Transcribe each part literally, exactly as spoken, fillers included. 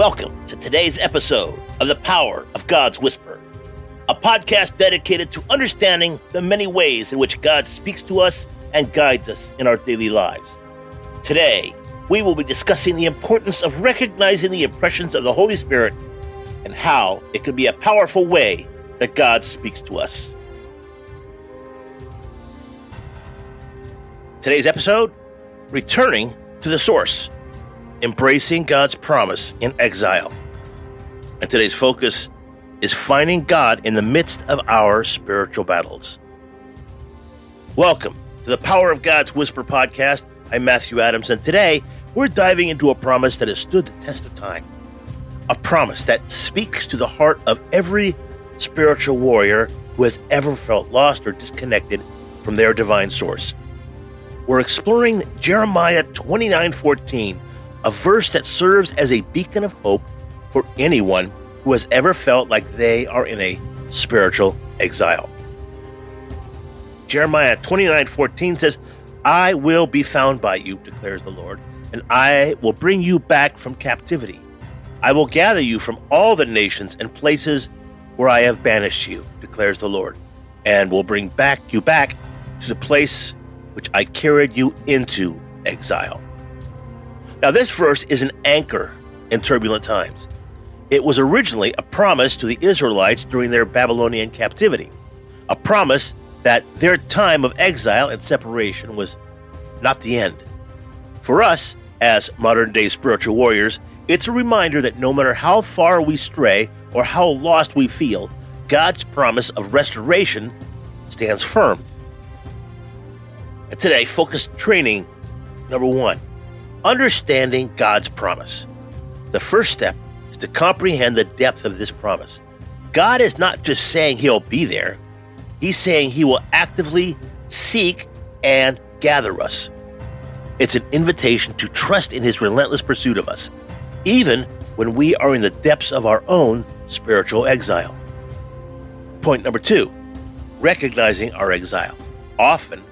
Welcome to today's episode of The Power of God's Whisper, a podcast dedicated to understanding the many ways in which God speaks to us and guides us in our daily lives. Today, we will be discussing the importance of recognizing the impressions of the Holy Spirit and how it can be a powerful way that God speaks to us. Today's episode, returning to the source, embracing God's promise in exile. And today's focus is finding God in the midst of our spiritual battles. Welcome to the Power of God's Whisper podcast. I'm Matthew Adams, and today we're diving into a promise that has stood the test of time, a promise that speaks to the heart of every spiritual warrior who has ever felt lost or disconnected from their divine source. We're exploring Jeremiah twenty-nine fourteen, a verse that serves as a beacon of hope for anyone who has ever felt like they are in a spiritual exile. Jeremiah twenty-nine fourteen says, "I will be found by you, declares the Lord, and I will bring you back from captivity. I will gather you from all the nations and places where I have banished you, declares the Lord, and will bring back you back to the place which I carried you into exile." Now, this verse is an anchor in turbulent times. It was originally a promise to the Israelites during their Babylonian captivity, a promise that their time of exile and separation was not the end. For us, as modern-day spiritual warriors, it's a reminder that no matter how far we stray or how lost we feel, God's promise of restoration stands firm. And today, focused training number one, understanding God's promise. The first step is to comprehend the depth of this promise. God is not just saying He'll be there. He's saying He will actively seek and gather us. It's an invitation to trust in His relentless pursuit of us, even when we are in the depths of our own spiritual exile. Point number two, recognizing our exile. Often,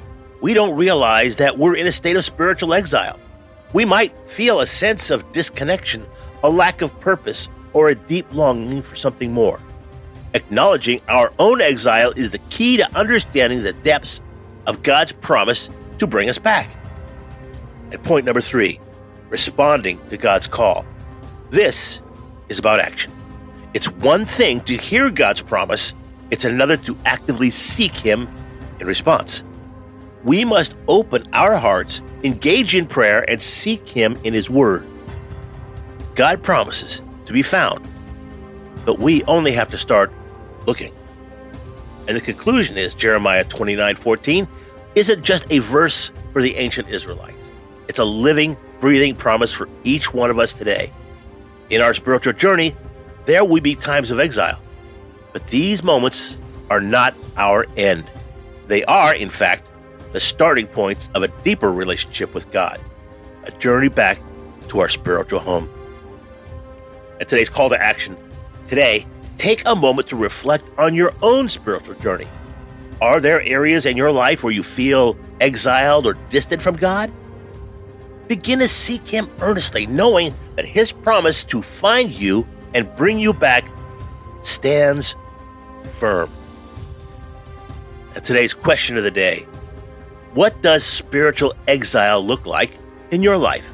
we don't realize that we're in a state of spiritual exile. We might feel a sense of disconnection, a lack of purpose, or a deep longing for something more. Acknowledging our own exile is the key to understanding the depths of God's promise to bring us back. And point number three, responding to God's call. This is about action. It's one thing to hear God's promise. It's another to actively seek Him in response. We must open our hearts, engage in prayer, and seek Him in His Word. God promises to be found, but we only have to start looking. And the conclusion is Jeremiah twenty-nine fourteen isn't just a verse for the ancient Israelites. It's a living, breathing promise for each one of us today. In our spiritual journey, there will be times of exile, but these moments are not our end. They are, in fact, the starting points of a deeper relationship with God, a journey back to our spiritual home. And today's call to action. Today, take a moment to reflect on your own spiritual journey. Are there areas in your life where you feel exiled or distant from God? Begin to seek Him earnestly, knowing that His promise to find you and bring you back stands firm. And today's question of the day, what does spiritual exile look like in your life?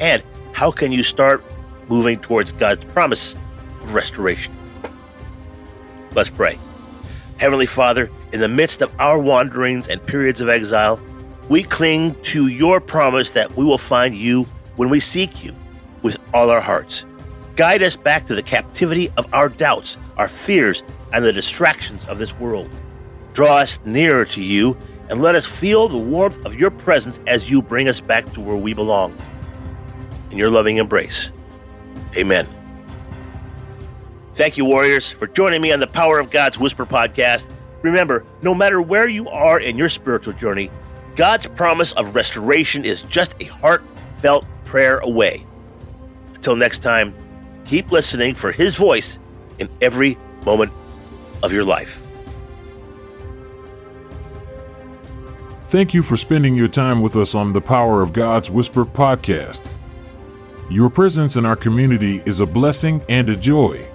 And how can you start moving towards God's promise of restoration? Let's pray. Heavenly Father, in the midst of our wanderings and periods of exile, we cling to your promise that we will find you when we seek you with all our hearts. Guide us back to the captivity of our doubts, our fears, and the distractions of this world. Draw us nearer to you and let us feel the warmth of your presence as you bring us back to where we belong. In your loving embrace. Amen. Thank you, warriors, for joining me on the Power of God's Whisper podcast. Remember, no matter where you are in your spiritual journey, God's promise of restoration is just a heartfelt prayer away. Until next time, keep listening for His voice in every moment of your life. Thank you for spending your time with us on the Power of God's Whisper podcast. Your presence in our community is a blessing and a joy.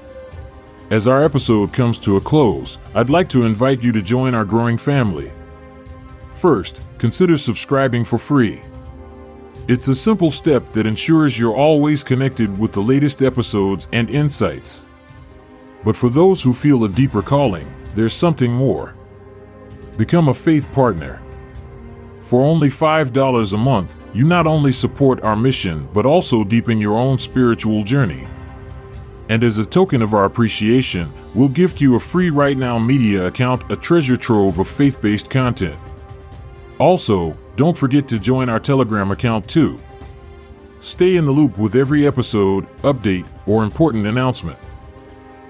As our episode comes to a close, I'd like to invite you to join our growing family. First, consider subscribing for free. It's a simple step that ensures you're always connected with the latest episodes and insights. But for those who feel a deeper calling, there's something more. Become a Faith Partner. For only five dollars a month, you not only support our mission, but also deepen your own spiritual journey. And as a token of our appreciation, we'll gift you a free Right Now Media account, a treasure trove of faith-based content. Also, don't forget to join our Telegram account too. Stay in the loop with every episode, update, or important announcement.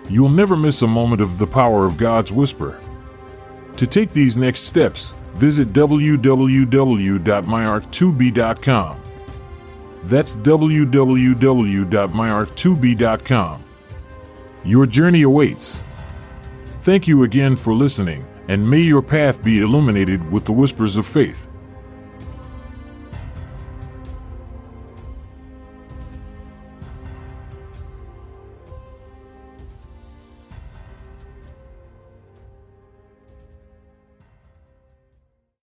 You'll never miss a moment of the power of God's whisper. To take these next steps, visit w w w dot my arch two b dot com. That's w w w dot my arch two b dot com. Your journey awaits. Thank you again for listening, and may your path be illuminated with the whispers of faith.